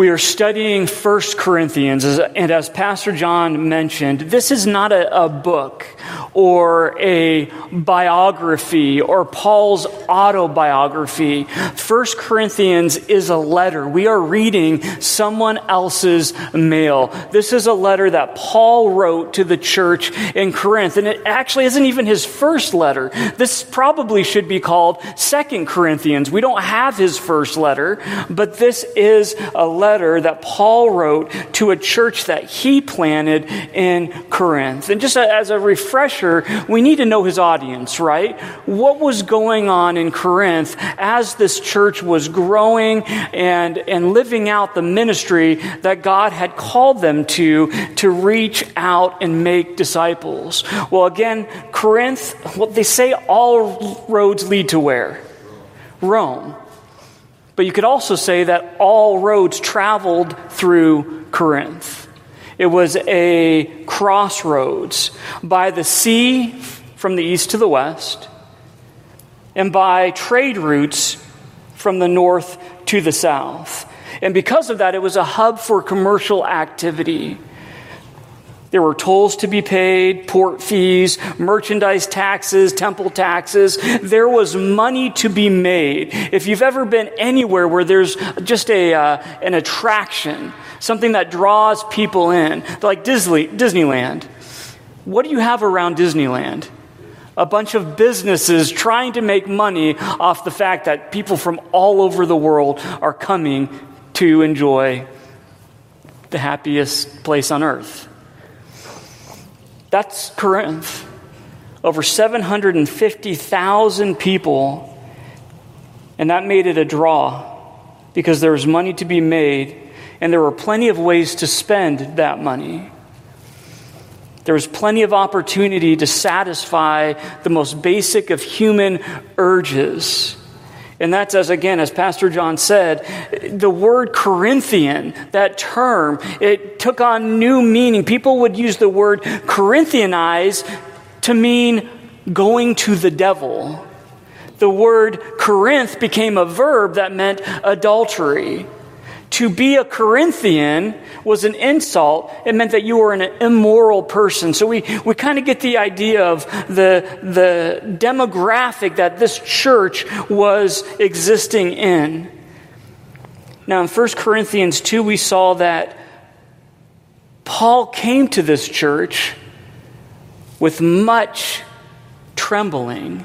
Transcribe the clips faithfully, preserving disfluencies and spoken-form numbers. We are studying First Corinthians, and as Pastor John mentioned, this is not a, a book or a biography or Paul's autobiography. First Corinthians is a letter. We are reading someone else's mail. This is a letter that Paul wrote to the church in Corinth, and it actually isn't even his first letter. This probably should be called Second Corinthians. We don't have his first letter, but this is a letter that Paul wrote to a church that he planted in Corinth. And just as a refresher, we need to know his audience, right? What was going on in Corinth as this church was growing and, and living out the ministry that God had called them to, to reach out and make disciples? Well, again, Corinth, well, they say all roads lead to where? Rome. But you could also say that all roads traveled through Corinth. It was a crossroads by the sea from the east to the west, and by trade routes from the north to the south. And because of that, it was a hub for commercial activity. There were tolls to be paid, port fees, merchandise taxes, temple taxes. There was money to be made. If you've ever been anywhere where there's just a uh, an attraction, something that draws people in, like Disney, Disneyland, what do you have around Disneyland? A bunch of businesses trying to make money off the fact that people from all over the world are coming to enjoy the happiest place on earth. That's Corinth. Over seven hundred fifty thousand people, and that made it a draw because there was money to be made, and there were plenty of ways to spend that money. There was plenty of opportunity to satisfy the most basic of human urges. And that's, as again, as Pastor John said, the word Corinthian, that term, it took on new meaning. People would use the word Corinthianize to mean going to the devil. The word Corinth became a verb that meant adultery. To be a Corinthian was an insult. It meant that you were an immoral person. So we, we kind of get the idea of the, the demographic that this church was existing in. Now in First Corinthians two, we saw that Paul came to this church with much trembling.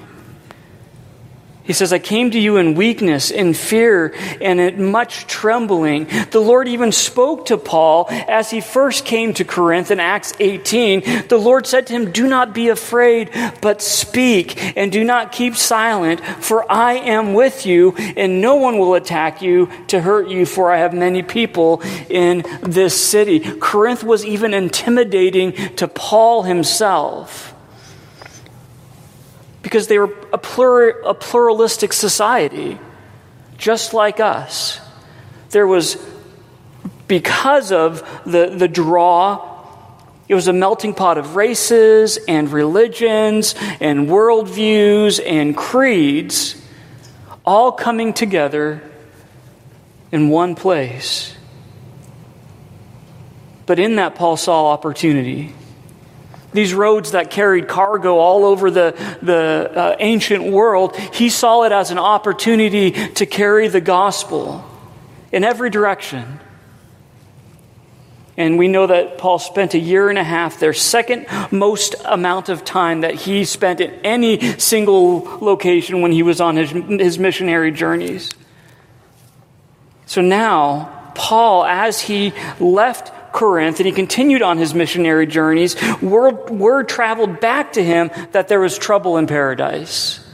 He says, I came to you in weakness, in fear, and in much trembling. The Lord even spoke to Paul as he first came to Corinth in Acts eighteen. The Lord said to him, do not be afraid, but speak, and do not keep silent, for I am with you, and no one will attack you to hurt you, for I have many people in this city. Corinth was even intimidating to Paul himself, because they were a, plur, a pluralistic society, just like us. There was, because of the, the draw, it was a melting pot of races and religions and worldviews and creeds, all coming together in one place. But in that, Paul saw opportunity. These roads that carried cargo all over the, the uh, ancient world, he saw it as an opportunity to carry the gospel in every direction. And we know that Paul spent a year and a half there, second most amount of time that he spent at any single location when he was on his, his missionary journeys. So now, Paul, as he left Corinth, and he continued on his missionary journeys, word, word traveled back to him that there was trouble in paradise,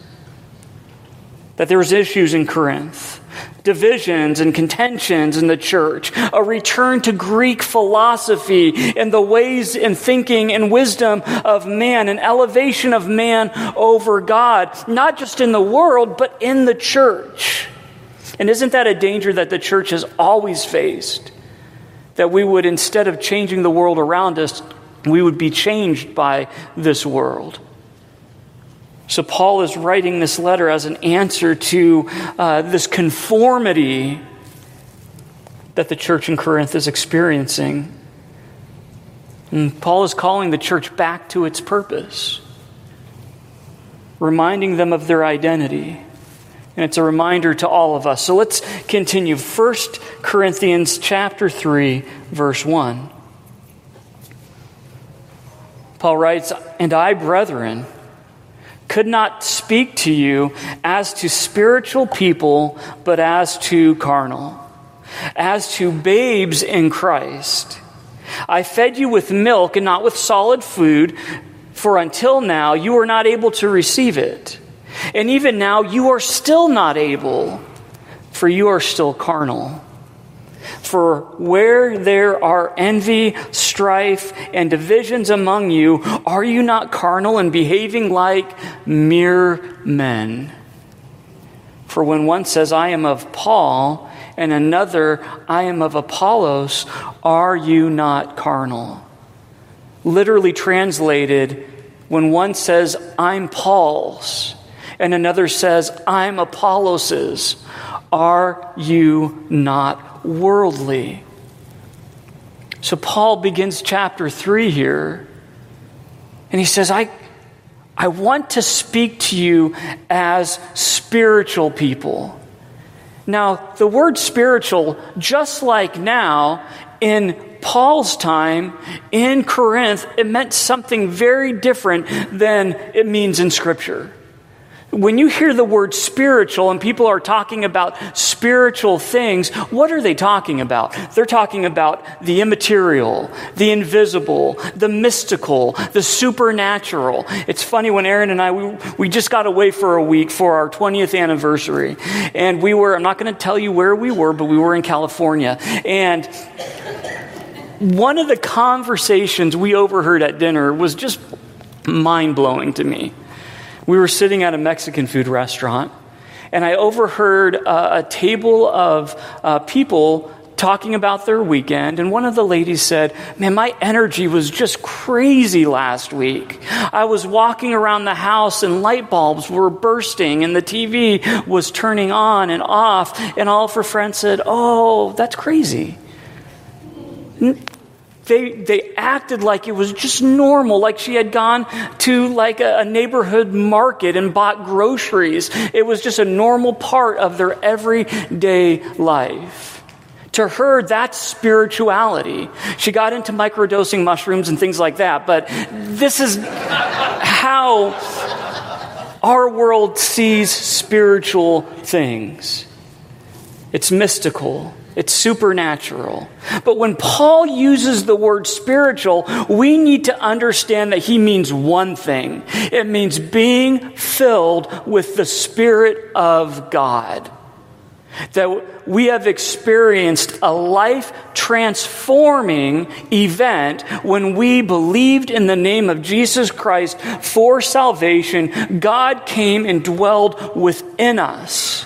that there was issues in Corinth, divisions and contentions in the church, a return to Greek philosophy and the ways and thinking and wisdom of man, an elevation of man over God, not just in the world, but in the church. And isn't that a danger that the church has always faced? That we would, instead of changing the world around us, we would be changed by this world. So Paul is writing this letter as an answer to uh, this conformity that the church in Corinth is experiencing. And Paul is calling the church back to its purpose, reminding them of their identity. And it's a reminder to all of us. So let's continue. First Corinthians chapter three, verse one. Paul writes, "And I, brethren, could not speak to you as to spiritual people, but as to carnal, as to babes in Christ. I fed you with milk and not with solid food, for until now you were not able to receive it. And even now you are still not able, for you are still carnal. For where there are envy, strife, and divisions among you, are you not carnal and behaving like mere men? For when one says, 'I am of Paul,' and another, 'I am of Apollos,' are you not carnal?" Literally translated, when one says, "I'm Paul's," and another says, "I'm Apollos's," are you not worldly? So Paul begins chapter three here, and he says, I, I want to speak to you as spiritual people. Now, the word spiritual, just like now, in Paul's time in Corinth, it meant something very different than it means in Scripture. When you hear the word spiritual and people are talking about spiritual things, what are they talking about? They're talking about the immaterial, the invisible, the mystical, the supernatural. It's funny, when Aaron and I, we, we just got away for a week for our twentieth anniversary. And we were, I'm not going to tell you where we were, but we were in California. And one of the conversations we overheard at dinner was just mind-blowing to me. We were sitting at a Mexican food restaurant, and I overheard uh, a table of uh, people talking about their weekend, and one of the ladies said, "Man, my energy was just crazy last week. I was walking around the house, and light bulbs were bursting, and the T V was turning on and off," and all of her friends said, "Oh, that's crazy." N- They they acted like it was just normal, like she had gone to like a, a neighborhood market and bought groceries. It was just a normal part of their everyday life. To her, that's spirituality. She got into microdosing mushrooms and things like that, but this is how our world sees spiritual things. It's mystical. It's supernatural. But when Paul uses the word spiritual, we need to understand that he means one thing. It means being filled with the Spirit of God. That we have experienced a life-transforming event when we believed in the name of Jesus Christ for salvation. God came and dwelled within us.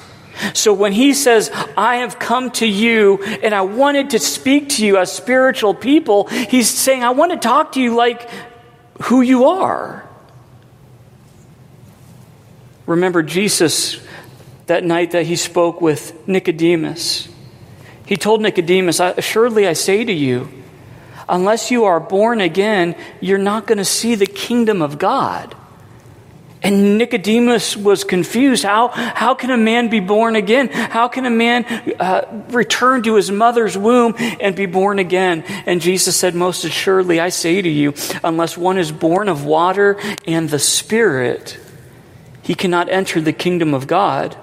So when he says, "I have come to you and I wanted to speak to you as spiritual people," he's saying, I want to talk to you like who you are. Remember Jesus, that night that he spoke with Nicodemus. He told Nicodemus, "Assuredly I say to you, unless you are born again, you're not going to see the kingdom of God." And Nicodemus was confused. How, how can a man be born again? How can a man uh, return to his mother's womb and be born again? And Jesus said, "Most assuredly, I say to you, unless one is born of water and the Spirit, he cannot enter the kingdom of God.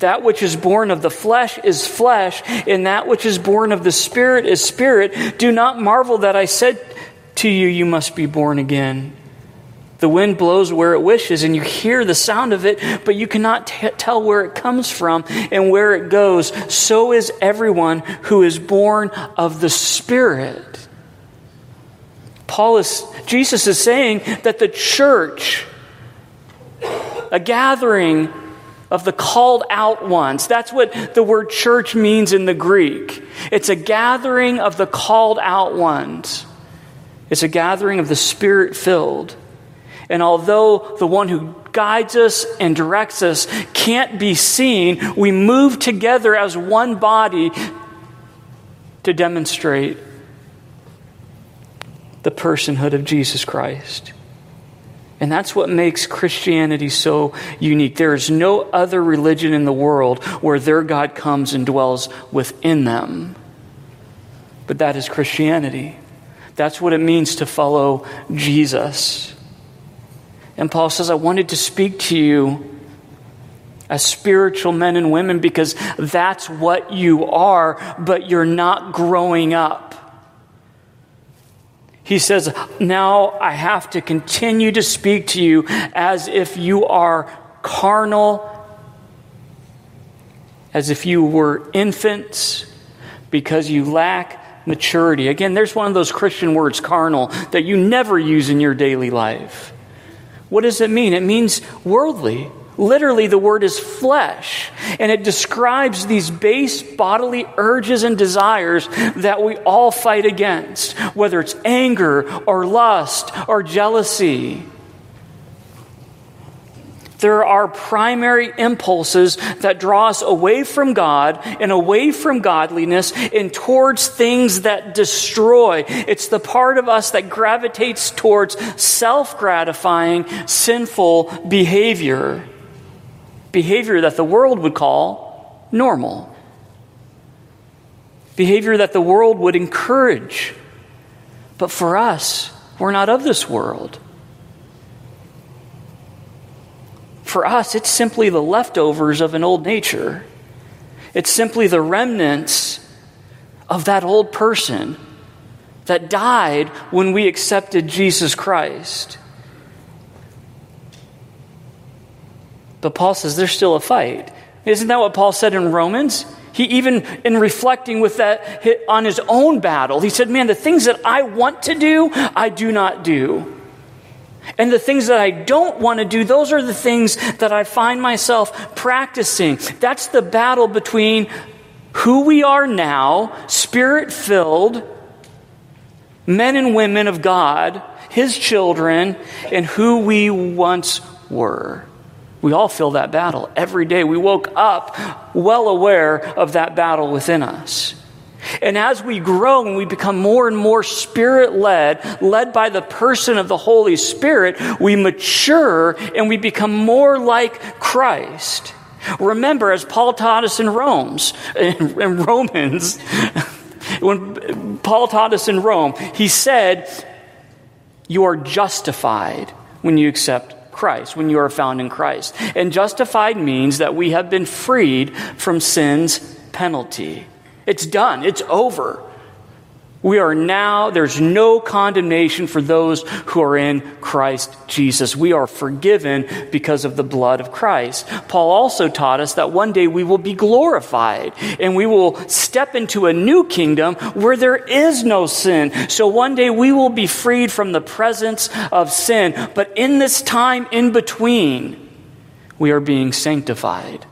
That which is born of the flesh is flesh, and that which is born of the Spirit is spirit. Do not marvel that I said to you, you must be born again. The wind blows where it wishes, and you hear the sound of it, but you cannot t- tell where it comes from and where it goes. So is everyone who is born of the Spirit." Paul is, Jesus is saying that the church, a gathering of the called out ones. That's what the word church means in the Greek. It's a gathering of the called out ones. It's a gathering of the Spirit-filled. And although the one who guides us and directs us can't be seen, we move together as one body to demonstrate the personhood of Jesus Christ. And that's what makes Christianity so unique. There is no other religion in the world where their God comes and dwells within them. But that is Christianity. That's what it means to follow Jesus. And Paul says, I wanted to speak to you as spiritual men and women because that's what you are, but you're not growing up. He says, now I have to continue to speak to you as if you are carnal, as if you were infants, because you lack maturity. Again, there's one of those Christian words, carnal, that you never use in your daily life. What does it mean? It means worldly. Literally, the word is flesh, and it describes these base bodily urges and desires that we all fight against, whether it's anger or lust or jealousy. There are primary impulses that draw us away from God and away from godliness and towards things that destroy. It's the part of us that gravitates towards self-gratifying, sinful behavior. Behavior that the world would call normal. Behavior that the world would encourage. But for us, we're not of this world. For us, it's simply the leftovers of an old nature. It's simply the remnants of that old person that died when we accepted Jesus Christ. But Paul says there's still a fight. Isn't that what Paul said in Romans? He even, in reflecting with that on his own battle, he said, man, the things that I want to do, I do not do. And the things that I don't want to do, those are the things that I find myself practicing. That's the battle between who we are now, spirit-filled men and women of God, his children, and who we once were. We all feel that battle every day. We woke up well aware of that battle within us. And as we grow and we become more and more spirit-led, led by the person of the Holy Spirit, we mature and we become more like Christ. Remember, as Paul taught us in Romans, in Romans, when Paul taught us in Rome, he said, you are justified when you accept Christ, when you are found in Christ. And justified means that we have been freed from sin's penalty. It's done. It's over. We are now, there's no condemnation for those who are in Christ Jesus. We are forgiven because of the blood of Christ. Paul also taught us that one day we will be glorified and we will step into a new kingdom where there is no sin. So one day we will be freed from the presence of sin. But in this time in between, we are being sanctified.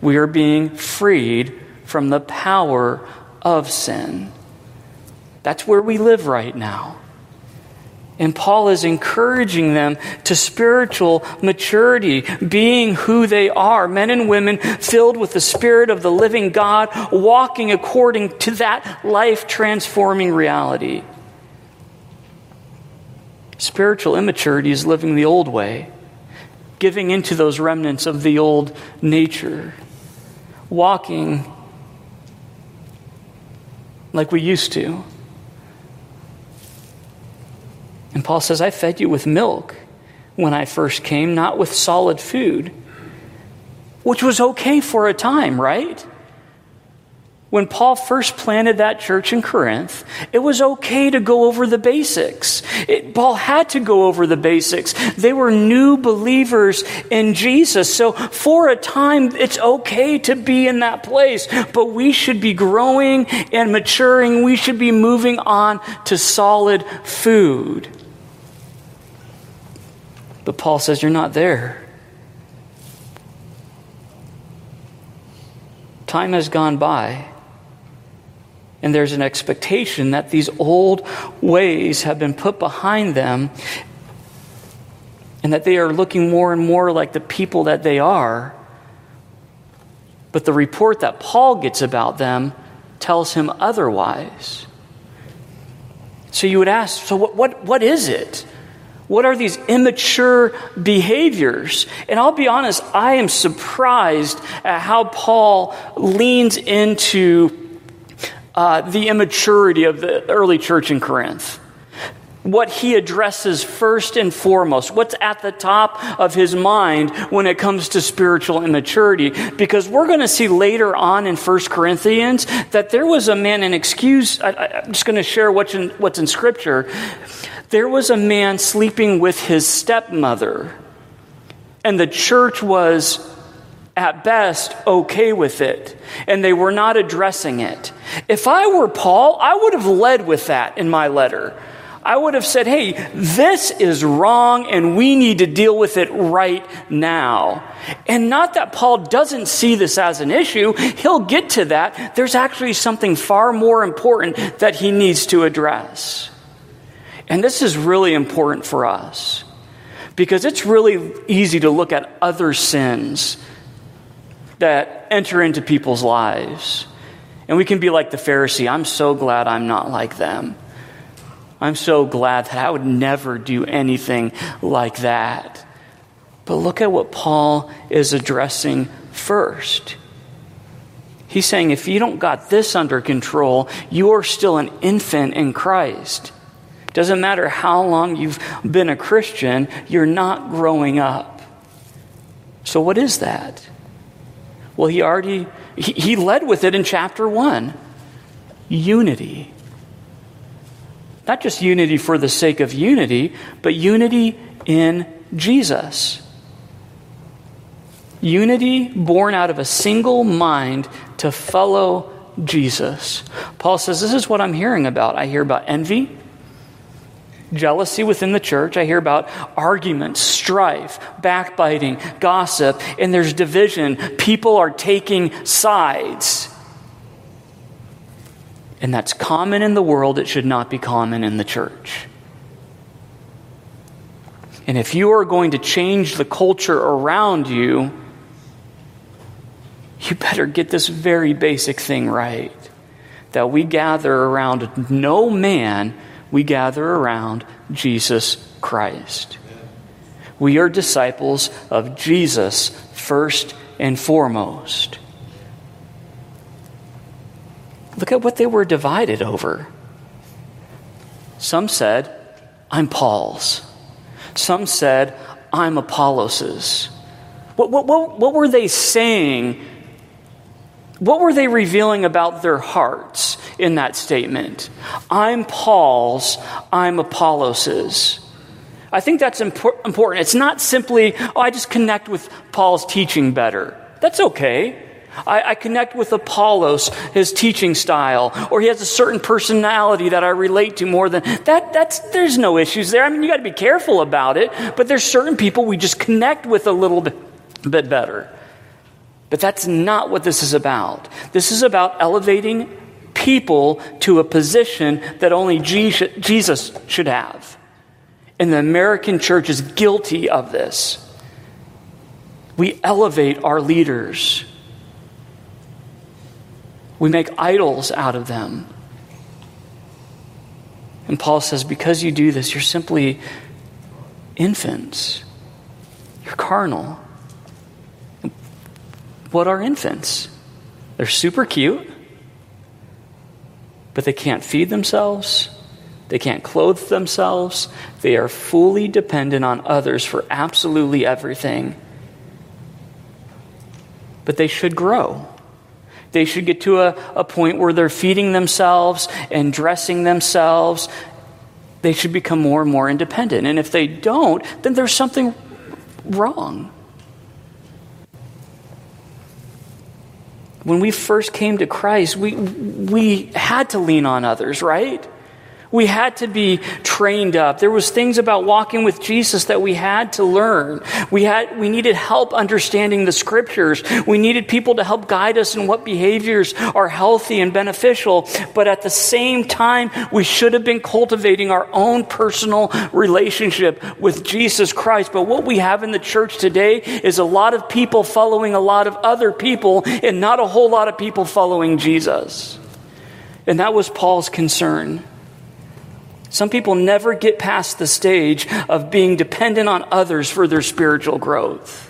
We are being freed from the power of sin. That's where we live right now. And Paul is encouraging them to spiritual maturity, being who they are, men and women filled with the Spirit of the living God, walking according to that life-transforming reality. Spiritual immaturity is living the old way, giving into those remnants of the old nature, walking like we used to. And Paul says, I fed you with milk when I first came, not with solid food, which was okay for a time, right? When Paul first planted that church in Corinth, it was okay to go over the basics. It, Paul had to go over the basics. They were new believers in Jesus. So for a time, it's okay to be in that place, but we should be growing and maturing. We should be moving on to solid food. But Paul says, you're not there. Time has gone by. And there's an expectation that these old ways have been put behind them and that they are looking more and more like the people that they are. But the report that Paul gets about them tells him otherwise. So you would ask, so what, what, what is it? What are these immature behaviors? And I'll be honest, I am surprised at how Paul leans into uh, the immaturity of the early church in Corinth. What he addresses first and foremost, what's at the top of his mind when it comes to spiritual immaturity, because we're going to see later on in First Corinthians that there was a man, an excuse, I, I, I'm just going to share what's in, what's in Scripture. There was a man sleeping with his stepmother, and the church was at best okay with it, and they were not addressing it. If I were Paul, I would have led with that in my letter. I would have said, hey, this is wrong and we need to deal with it right now. And not that Paul doesn't see this as an issue. He'll get to that. There's actually something far more important that he needs to address. And this is really important for us because it's really easy to look at other sins that enter into people's lives. And we can be like the Pharisee. I'm so glad I'm not like them. I'm so glad that I would never do anything like that. But look at what Paul is addressing first. He's saying, if you don't got this under control, you are still an infant in Christ. Doesn't matter how long you've been a Christian, you're not growing up. So what is that? Well, he already, he, he led with it in chapter one. Unity. Not just unity for the sake of unity, but unity in Jesus. Unity born out of a single mind to follow Jesus. Paul says, this is what I'm hearing about. I hear about envy, jealousy within the church. I hear about arguments, strife, backbiting, gossip, and there's division. People are taking sides. And that's common in the world. It should not be common in the church. And if you are going to change the culture around you, you better get this very basic thing right. That we gather around no man, we gather around Jesus Christ. We are disciples of Jesus first and foremost. Look at what they were divided over. Some said, I'm Paul's. Some said, I'm Apollos's. What, what, what, what were they saying? What were they revealing about their hearts in that statement? I'm Paul's, I'm Apollos's. I think that's impor- important. It's not simply, oh, I just connect with Paul's teaching better. That's okay. I, I connect with Apollos, his teaching style, or he has a certain personality that I relate to more than that. That's there's no issues there. I mean, you got to be careful about it, but there's certain people we just connect with a little bit, bit better. But that's not what this is about. This is about elevating people to a position that only Jesus should have. And the American church is guilty of this. We elevate our leaders. We make idols out of them. And Paul says, because you do this, you're simply infants. You're carnal. What are infants? They're super cute, but they can't feed themselves. They can't clothe themselves. They are fully dependent on others for absolutely everything. But they should grow. They should get to a, a point where they're feeding themselves and dressing themselves. They should become more and more independent. And if they don't, then there's something wrong. When we first came to Christ, we we had to lean on others, right? We had to be trained up. There was things about walking with Jesus that we had to learn. We had, we needed help understanding the scriptures. We needed people to help guide us in what behaviors are healthy and beneficial. But at the same time, we should have been cultivating our own personal relationship with Jesus Christ. But what we have in the church today is a lot of people following a lot of other people and not a whole lot of people following Jesus. And that was Paul's concern. Some people never get past the stage of being dependent on others for their spiritual growth.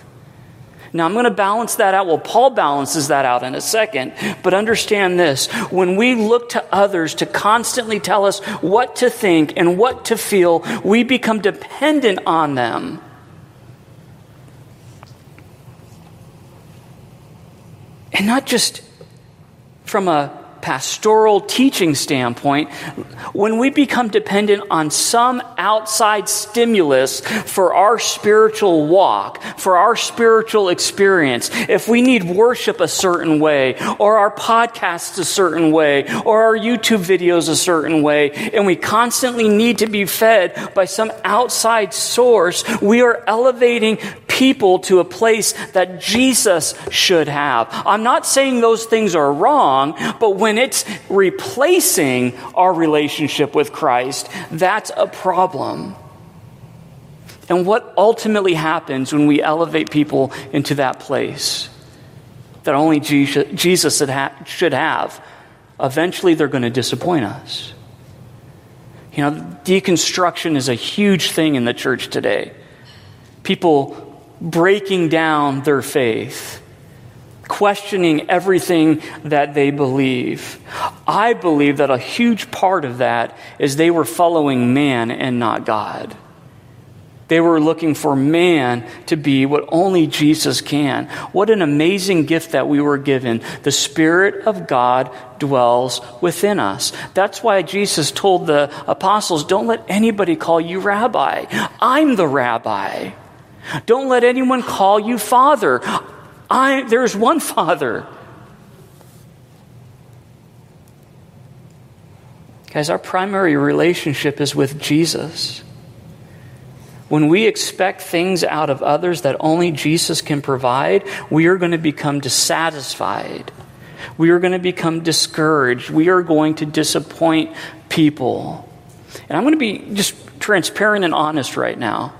Now, I'm going to balance that out. Well, Paul balances that out in a second. But understand this. When we look to others to constantly tell us what to think and what to feel, we become dependent on them. And not just from a pastoral teaching standpoint, when we become dependent on some outside stimulus for our spiritual walk, for our spiritual experience, if we need worship a certain way, or our podcasts a certain way, or our YouTube videos a certain way, and we constantly need to be fed by some outside source, we are elevating people to a place that Jesus should have. I'm not saying those things are wrong, but when it's replacing our relationship with Christ, that's a problem. And what ultimately happens when we elevate people into that place that only Jesus should have? Eventually, they're going to disappoint us. You know, deconstruction is a huge thing in the church today. People breaking down their faith, questioning everything that they believe. I believe that a huge part of that is they were following man and not God. They were looking for man to be what only Jesus can. What an amazing gift that we were given. The Spirit of God dwells within us. That's why Jesus told the apostles, don't let anybody call you rabbi. I'm the rabbi. Don't let anyone call you father. I, there's one Father. Guys, our primary relationship is with Jesus. When we expect things out of others that only Jesus can provide, we are going to become dissatisfied. We are going to become discouraged. We are going to disappoint people. And I'm going to be just transparent and honest right now.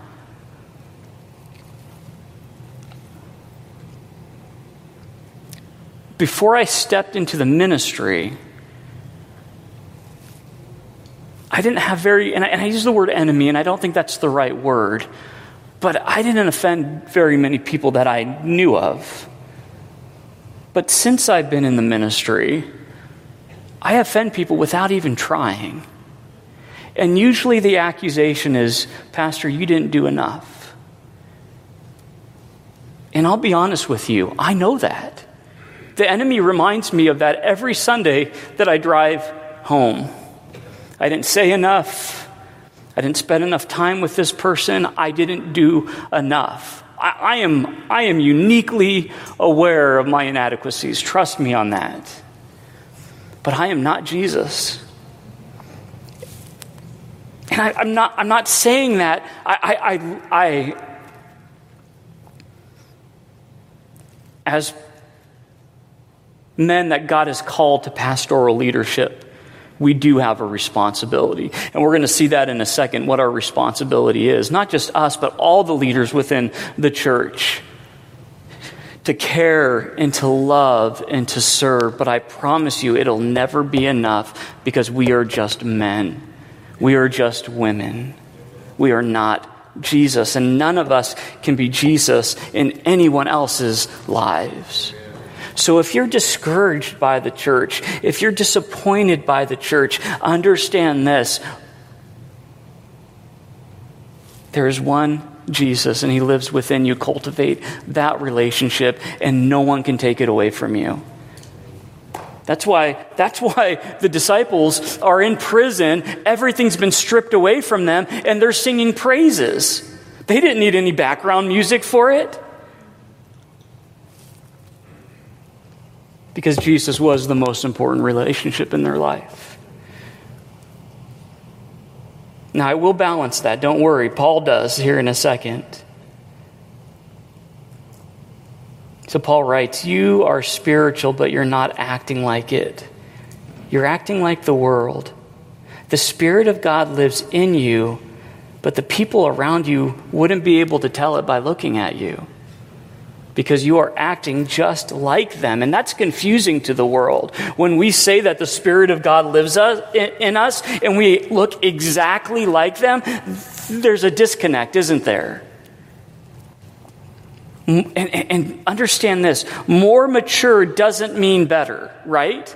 Before I stepped into the ministry, I didn't have very, and I, and I use the word enemy, and I don't think that's the right word, but I didn't offend very many people that I knew of. But since I've been in the ministry, I offend people without even trying. And usually the accusation is, Pastor, you didn't do enough. And I'll be honest with you, I know that. The enemy reminds me of that every Sunday that I drive home. I didn't say enough. I didn't spend enough time with this person. I didn't do enough. I, I am, I am uniquely aware of my inadequacies. Trust me on that. But I am not Jesus. And I, I'm not, I'm not saying that. I, I, I, I as men that God has called to pastoral leadership, we do have a responsibility. And we're going to see that in a second, what our responsibility is. Not just us, but all the leaders within the church. To care and to love and to serve. But I promise you, it'll never be enough because we are just men. We are just women. We are not Jesus. And none of us can be Jesus in anyone else's lives. So if you're discouraged by the church, if you're disappointed by the church, understand this. There is one Jesus, and he lives within you. Cultivate that relationship, and no one can take it away from you. That's why, that's why the disciples are in prison. Everything's been stripped away from them, and they're singing praises. They didn't need any background music for it. Because Jesus was the most important relationship in their life. Now, I will balance that. Don't worry. Paul does here in a second. So Paul writes, you are spiritual, but you're not acting like it. You're acting like the world. The Spirit of God lives in you, but the people around you wouldn't be able to tell it by looking at you. because you are acting just like them. And that's confusing to the world. When we say that the Spirit of God lives us, in us and we look exactly like them, there's a disconnect, isn't there? And, and understand this, more mature doesn't mean better, right?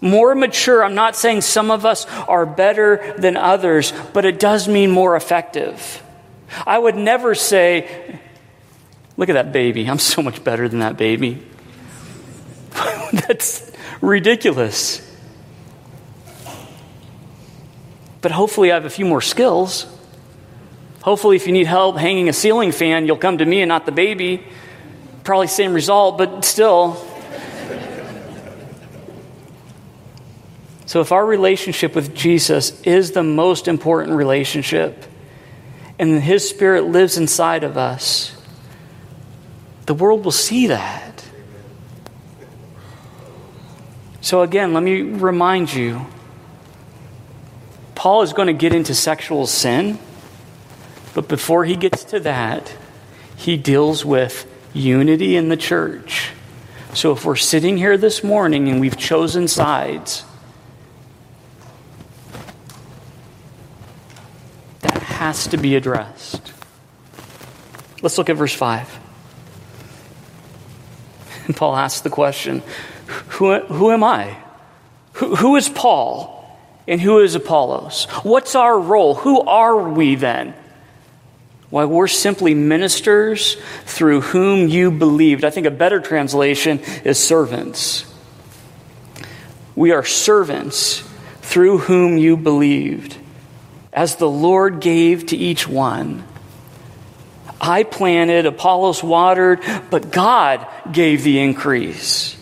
More mature, I'm not saying some of us are better than others, but it does mean more effective. I would never say, look at that baby, I'm so much better than that baby. That's ridiculous. But hopefully I have a few more skills. Hopefully if you need help hanging a ceiling fan, you'll come to me and not the baby. Probably same result, but still. So if our relationship with Jesus is the most important relationship, and his Spirit lives inside of us, the world will see that. So again, let me remind you, Paul is going to get into sexual sin, but before he gets to that, he deals with unity in the church. So if we're sitting here this morning and we've chosen sides, that has to be addressed. Let's look at verse five. And Paul asks the question, who, who am I? Who, who is Paul? And who is Apollos? What's our role? Who are we then? Why, we're simply ministers through whom you believed. I think a better translation is servants. We are servants through whom you believed, as the Lord gave to each one. I planted, Apollos watered, but God gave the increase.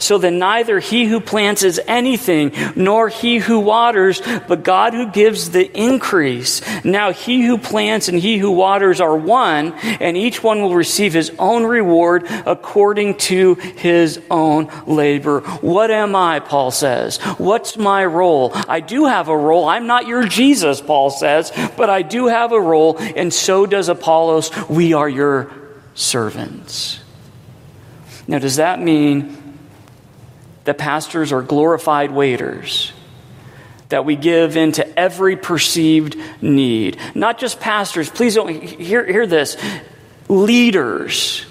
So then neither he who plants is anything, nor he who waters, but God who gives the increase. Now he who plants and he who waters are one, and each one will receive his own reward according to his own labor. What am I, Paul says? What's my role? I do have a role. I'm not your Jesus, Paul says, but I do have a role, and so does Apollos. We are your servants. Now, does that mean that pastors are glorified waiters, that we give into every perceived need? Not just pastors, please don't hear, hear this, leaders.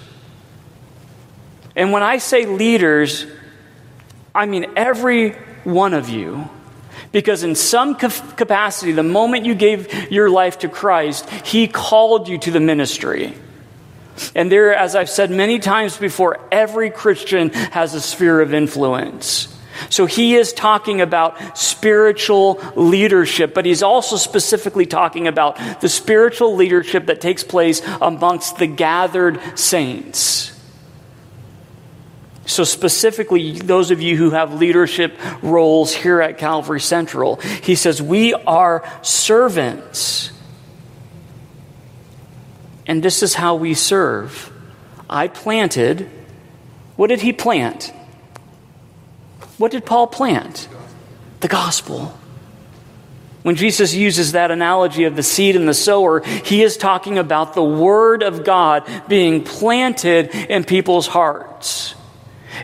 And when I say leaders, I mean every one of you. Because in some capacity, the moment you gave your life to Christ, he called you to the ministry. And there, as I've said many times before, every Christian has a sphere of influence. So he is talking about spiritual leadership, but he's also specifically talking about the spiritual leadership that takes place amongst the gathered saints. So specifically, those of you who have leadership roles here at Calvary Central, he says, we are servants. And this is how we serve. I planted. What did he plant? What did Paul plant? The gospel. When Jesus uses that analogy of the seed and the sower, he is talking about the word of God being planted in people's hearts.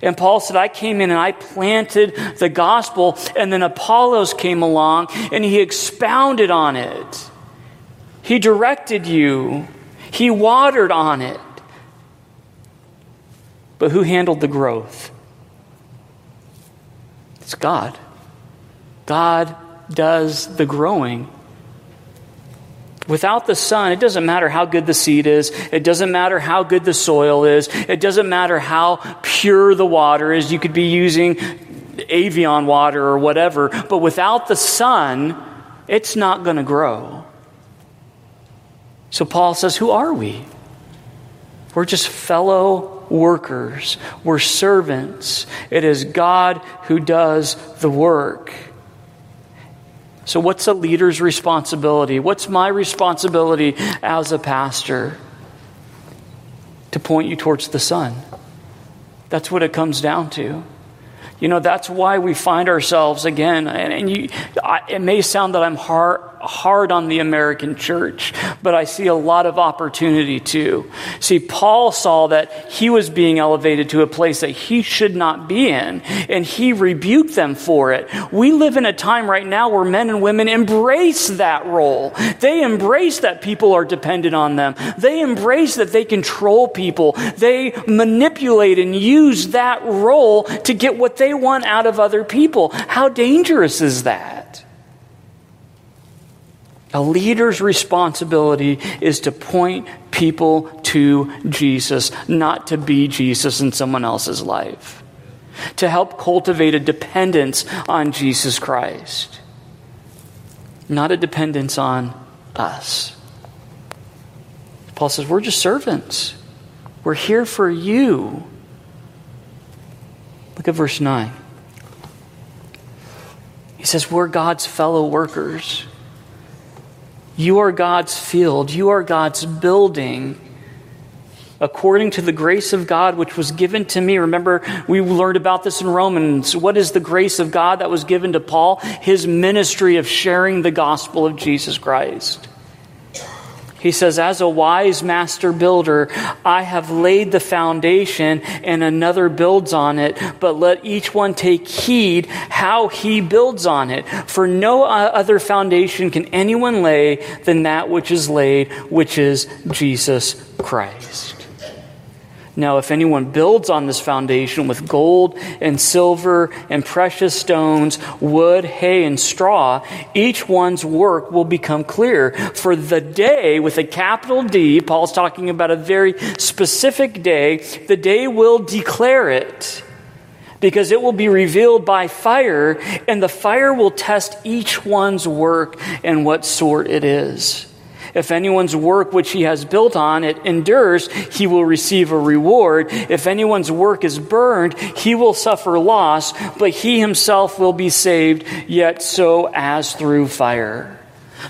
And Paul said, I came in and I planted the gospel, and then Apollos came along and he expounded on it. He directed you. He watered on it. But who handled the growth? It's God. God does the growing. Without the Son, it doesn't matter how good the seed is. It doesn't matter how good the soil is. It doesn't matter how pure the water is. You could be using Evian water or whatever. But without the Son, it's not going to grow. So Paul says, who are we? We're just fellow workers. We're servants. It is God who does the work. So what's a leader's responsibility? What's my responsibility as a pastor? To point you towards the Son. That's what it comes down to. You know, that's why we find ourselves, again, and, and you, I, it may sound that I'm hard, hard on the American church, but I see a lot of opportunity too. See, Paul saw that he was being elevated to a place that he should not be in, and he rebuked them for it. We live in a time right now where men and women embrace that role. They embrace that people are dependent on them. They embrace that they control people. They manipulate and use that role to get what they want out of other people. How dangerous is that? A leader's responsibility is to point people to Jesus, not to be Jesus in someone else's life. To help cultivate a dependence on Jesus Christ, not a dependence on us. Paul says, we're just servants. We're here for you. Look at verse nine. He says, we're God's fellow workers. You are God's field. You are God's building. According to the grace of God which was given to me. Remember, we learned about this in Romans. What is the grace of God that was given to Paul? His ministry of sharing the gospel of Jesus Christ. He says, as a wise master builder, I have laid the foundation and another builds on it, but let each one take heed how he builds on it. For no other foundation can anyone lay than that which is laid, which is Jesus Christ. Now, if anyone builds on this foundation with gold and silver and precious stones, wood, hay, and straw, each one's work will become clear. For the day, with a capital D, Paul's talking about a very specific day, the day will declare it, because it will be revealed by fire, and the fire will test each one's work and what sort it is. If anyone's work which he has built on it endures, he will receive a reward. If anyone's work is burned, he will suffer loss, but he himself will be saved, yet so as through fire.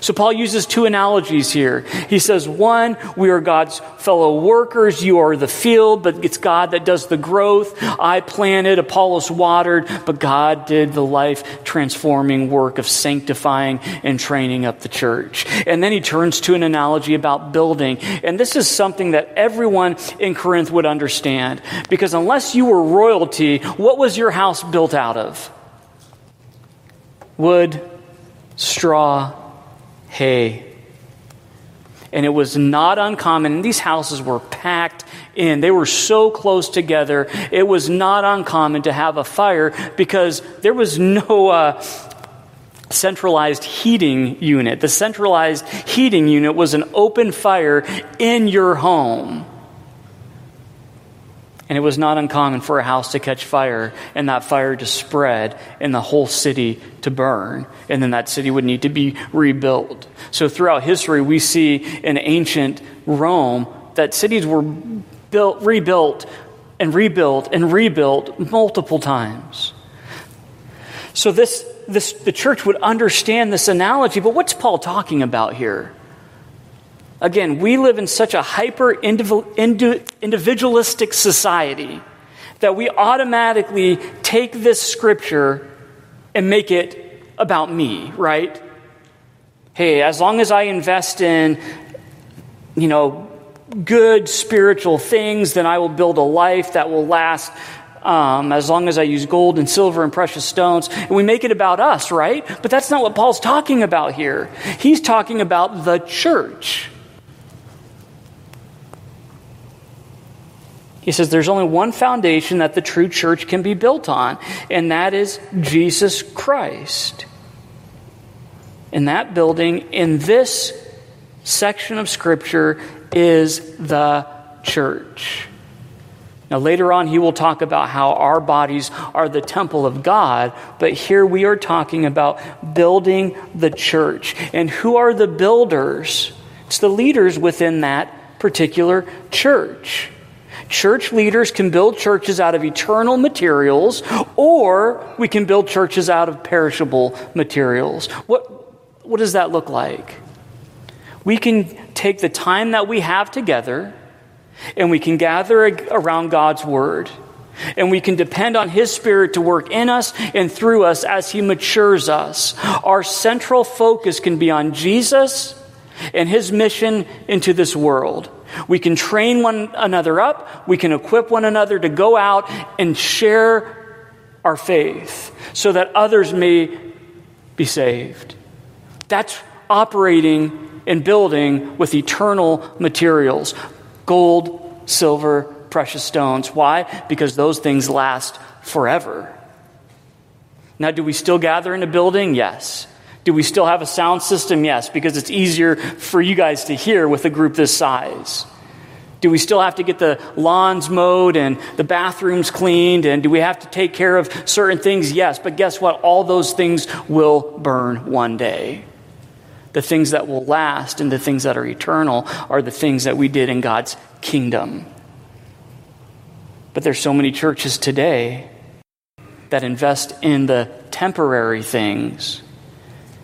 So Paul uses two analogies here. He says, one, we are God's fellow workers. You are the field, but it's God that does the growth. I planted, Apollos watered, but God did the life-transforming work of sanctifying and training up the church. And then he turns to an analogy about building. And this is something that everyone in Corinth would understand, because unless you were royalty, what was your house built out of? Wood, straw, hay. And it was not uncommon. These houses were packed in. They were so close together. It was not uncommon to have a fire because there was no uh, centralized heating unit. The centralized heating unit was an open fire in your home. And it was not uncommon for a house to catch fire and that fire to spread and the whole city to burn. And then that city would need to be rebuilt. So throughout history, we see in ancient Rome that cities were built, rebuilt, and rebuilt, and rebuilt multiple times. So this, this the church would understand this analogy, but what's Paul talking about here? Again, we live in such a hyper-individualistic society that we automatically take this scripture and make it about me, right? Hey, as long as I invest in, you know, good spiritual things, then I will build a life that will last um, as long as I use gold and silver and precious stones. And we make it about us, right? But that's not what Paul's talking about here. He's talking about the church. He says there's only one foundation that the true church can be built on, and that is Jesus Christ. And that building in this section of Scripture is the church. Now, later on, he will talk about how our bodies are the temple of God, but here we are talking about building the church. And who are the builders? It's the leaders within that particular church. Church leaders can build churches out of eternal materials, or we can build churches out of perishable materials. What, what does that look like? We can take the time that we have together, and we can gather around God's word. And we can depend on His Spirit to work in us and through us as He matures us. Our central focus can be on Jesus and His mission into this world. We can train one another up. We can equip one another to go out and share our faith so that others may be saved. That's operating and building with eternal materials. Gold, silver, precious stones. Why? Because those things last forever. Now, do we still gather in a building? Yes. Do we still have a sound system? Yes, because it's easier for you guys to hear with a group this size. Do we still have to get the lawns mowed and the bathrooms cleaned? And do we have to take care of certain things? Yes, but guess what? All those things will burn one day. The things that will last and the things that are eternal are the things that we did in God's kingdom. But there's so many churches today that invest in the temporary things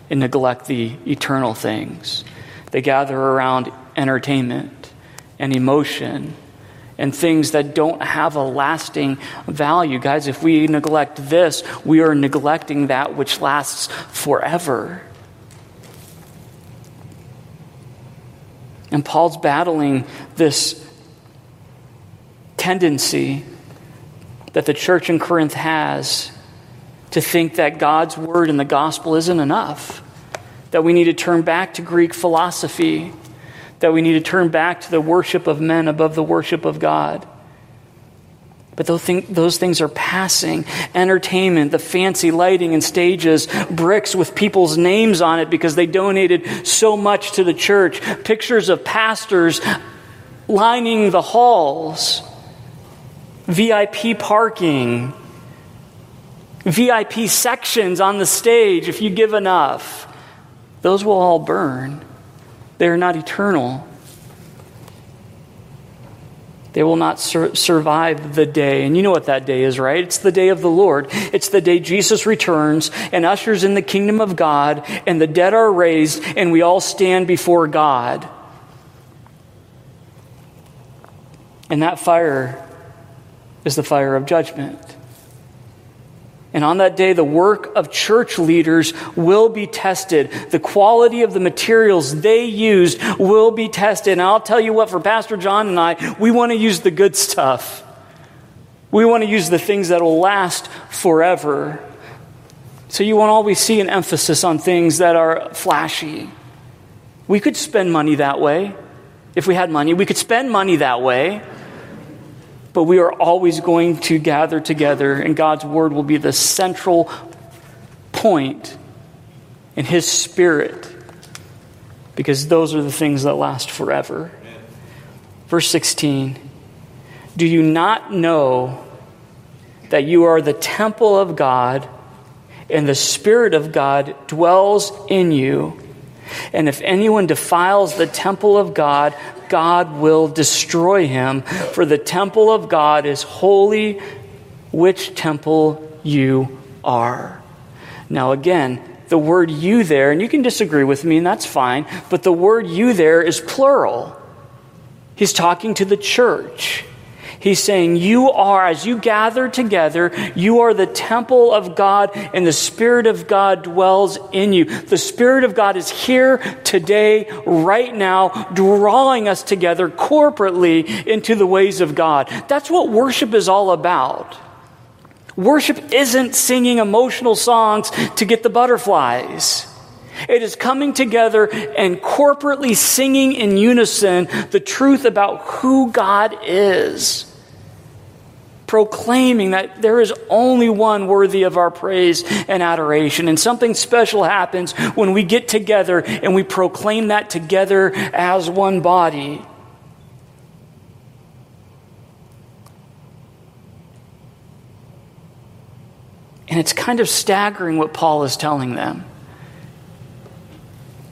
and neglect the eternal things. They gather around entertainment and emotion and things that don't have a lasting value. Guys, if we neglect this, we are neglecting that which lasts forever. And Paul's battling this tendency that the church in Corinth has to think that God's word and the gospel isn't enough, that we need to turn back to Greek philosophy, that we need to turn back to the worship of men above the worship of God. But those, thing, those things are passing. Entertainment, the fancy lighting and stages, bricks with people's names on it because they donated so much to the church, pictures of pastors lining the halls, V I P parking, V I P sections on the stage if you give enough. Those will all burn. They are not eternal. They will not sur- survive the day. And you know what that day is, right? It's the day of the Lord. It's the day Jesus returns and ushers in the kingdom of God, and the dead are raised, and we all stand before God. And that fire is the fire of judgment. And on that day, the work of church leaders will be tested. The quality of the materials they used will be tested. And I'll tell you what, for Pastor John and I, we want to use the good stuff. We want to use the things that will last forever. So you won't always see an emphasis on things that are flashy. We could spend money that way. If we had money, we could spend money that way. But we are always going to gather together, and God's word will be the central point in His Spirit, because those are the things that last forever. Amen. Verse sixteen, do you not know that you are the temple of God, and the Spirit of God dwells in you? And if anyone defiles the temple of God, God will destroy him, for the temple of God is holy, which temple you are. Now again, the word you there, and you can disagree with me, and that's fine, but the word you there is plural. He's talking to the church. He's saying you are, as you gather together, you are the temple of God, and the Spirit of God dwells in you. The Spirit of God is here today, right now, drawing us together corporately into the ways of God. That's what worship is all about. Worship isn't singing emotional songs to get the butterflies. It is coming together and corporately singing in unison the truth about who God is, proclaiming that there is only one worthy of our praise and adoration. And something special happens when we get together and we proclaim that together as one body. And it's kind of staggering what Paul is telling them.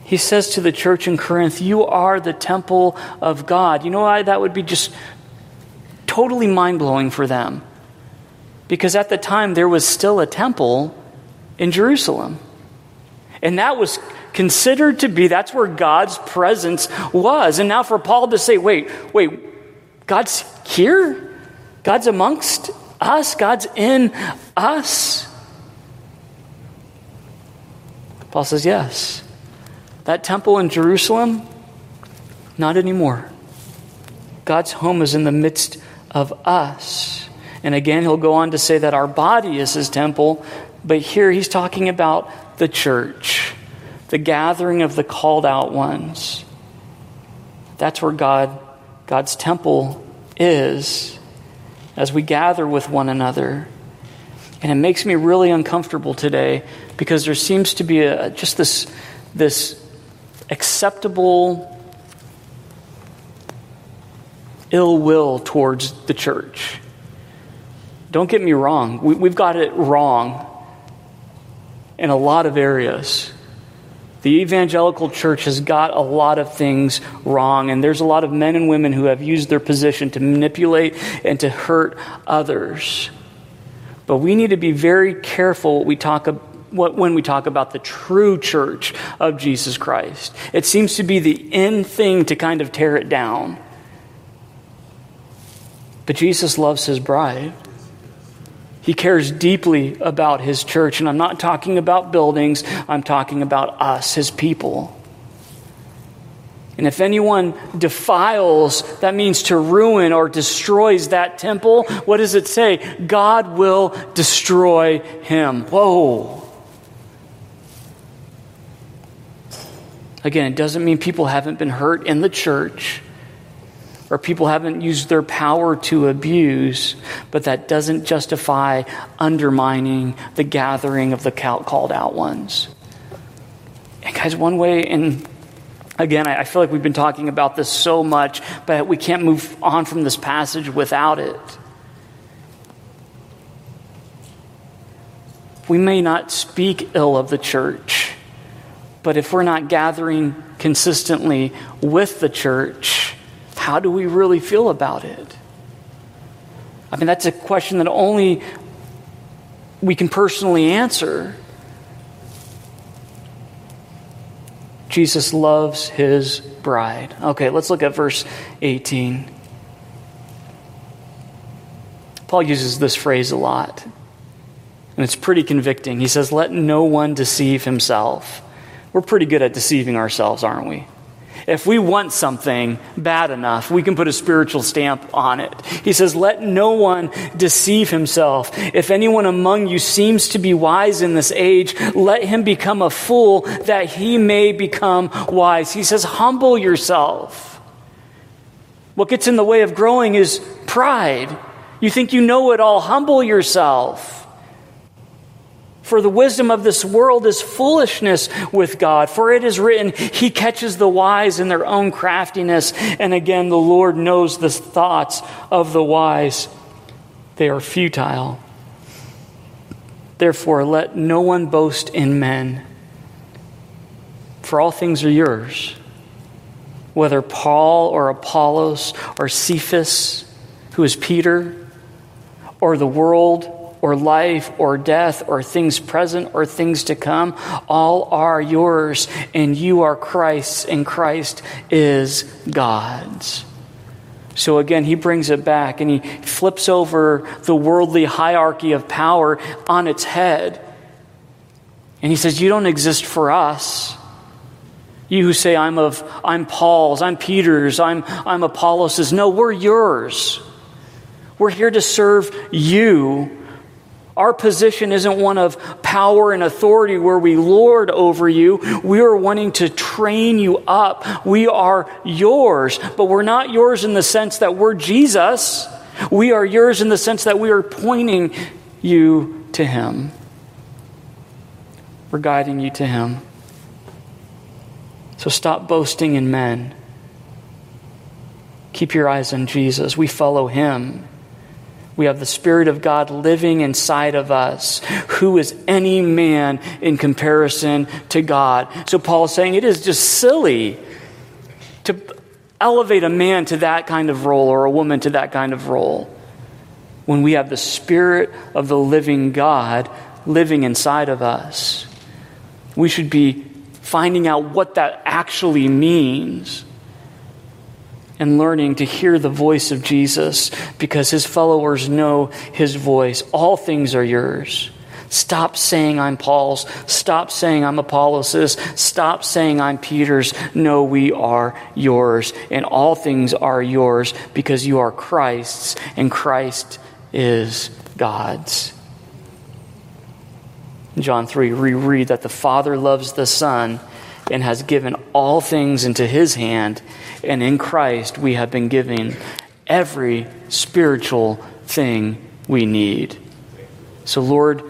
He says to the church in Corinth, you are the temple of God. You know why that would be just totally mind-blowing for them? Because at the time, there was still a temple in Jerusalem. And that was considered to be, that's where God's presence was. And now for Paul to say, wait, wait, God's here? God's amongst us. God's in us. Paul says, yes. That temple in Jerusalem, not anymore. God's home is in the midst of us. And again, he'll go on to say that our body is his temple, but here he's talking about the church, the gathering of the called out ones. That's where God, God's temple is, as we gather with one another. And it makes me really uncomfortable today because there seems to be a, just this, this acceptable ill will towards the church. Don't get me wrong. We, we've got it wrong in a lot of areas. The evangelical church has got a lot of things wrong, and there's a lot of men and women who have used their position to manipulate and to hurt others. But we need to be very careful what we talk about. What, when we talk about the true church of Jesus Christ. It seems to be the end thing to kind of tear it down. But Jesus loves his bride. He cares deeply about his church. And I'm not talking about buildings. I'm talking about us, his people. And if anyone defiles, that means to ruin or destroys that temple. What does it say? God will destroy him. Whoa. Again, it doesn't mean people haven't been hurt in the church or people haven't used their power to abuse, but that doesn't justify undermining the gathering of the called out ones. And guys, one way, and again, I feel like we've been talking about this so much, but we can't move on from this passage without it. We may not speak ill of the church, but if we're not gathering consistently with the church, how do we really feel about it? I mean, that's a question that only we can personally answer. Jesus loves his bride. Okay, let's look at verse eighteen. Paul uses this phrase a lot, and it's pretty convicting. He says, "Let no one deceive himself." We're pretty good at deceiving ourselves, aren't we? If we want something bad enough, we can put a spiritual stamp on it. He says, "Let no one deceive himself. If anyone among you seems to be wise in this age, let him become a fool that he may become wise." He says, humble yourself. What gets in the way of growing is pride. You think you know it all. Humble yourself. For the wisdom of this world is foolishness with God. For it is written, he catches the wise in their own craftiness. And again, the Lord knows the thoughts of the wise. They are futile. Therefore, let no one boast in men. For all things are yours. Whether Paul or Apollos or Cephas, who is Peter, or the world, or life, or death, or things present, or things to come, all are yours, and you are Christ's, and Christ is God's. So again, he brings it back, and he flips over the worldly hierarchy of power on its head. And he says, you don't exist for us. You who say, I'm of, I'm Paul's, I'm Peter's, I'm, I'm Apollos's. No, we're yours. We're here to serve you. Our position isn't one of power and authority where we lord over you. We are wanting to train you up. We are yours, but we're not yours in the sense that we're Jesus. We are yours in the sense that we are pointing you to him. We're guiding you to him. So stop boasting in men. Keep your eyes on Jesus. We follow him. We have the Spirit of God living inside of us. Who is any man in comparison to God? So Paul is saying it is just silly to elevate a man to that kind of role or a woman to that kind of role when we have the Spirit of the living God living inside of us. We should be finding out what that actually means and learning to hear the voice of Jesus because his followers know his voice. All things are yours. Stop saying I'm Paul's. Stop saying I'm Apollos's. Stop saying I'm Peter's. No, we are yours. And all things are yours because you are Christ's and Christ is God's. In John three, we read that the Father loves the Son and has given all things into his hand. And in Christ we have been given every spiritual thing we need. So Lord,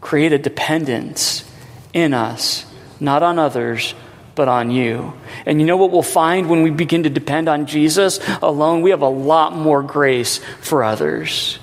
create a dependence in us, not on others, but on you. And you know what we'll find when we begin to depend on Jesus alone? We have a lot more grace for others.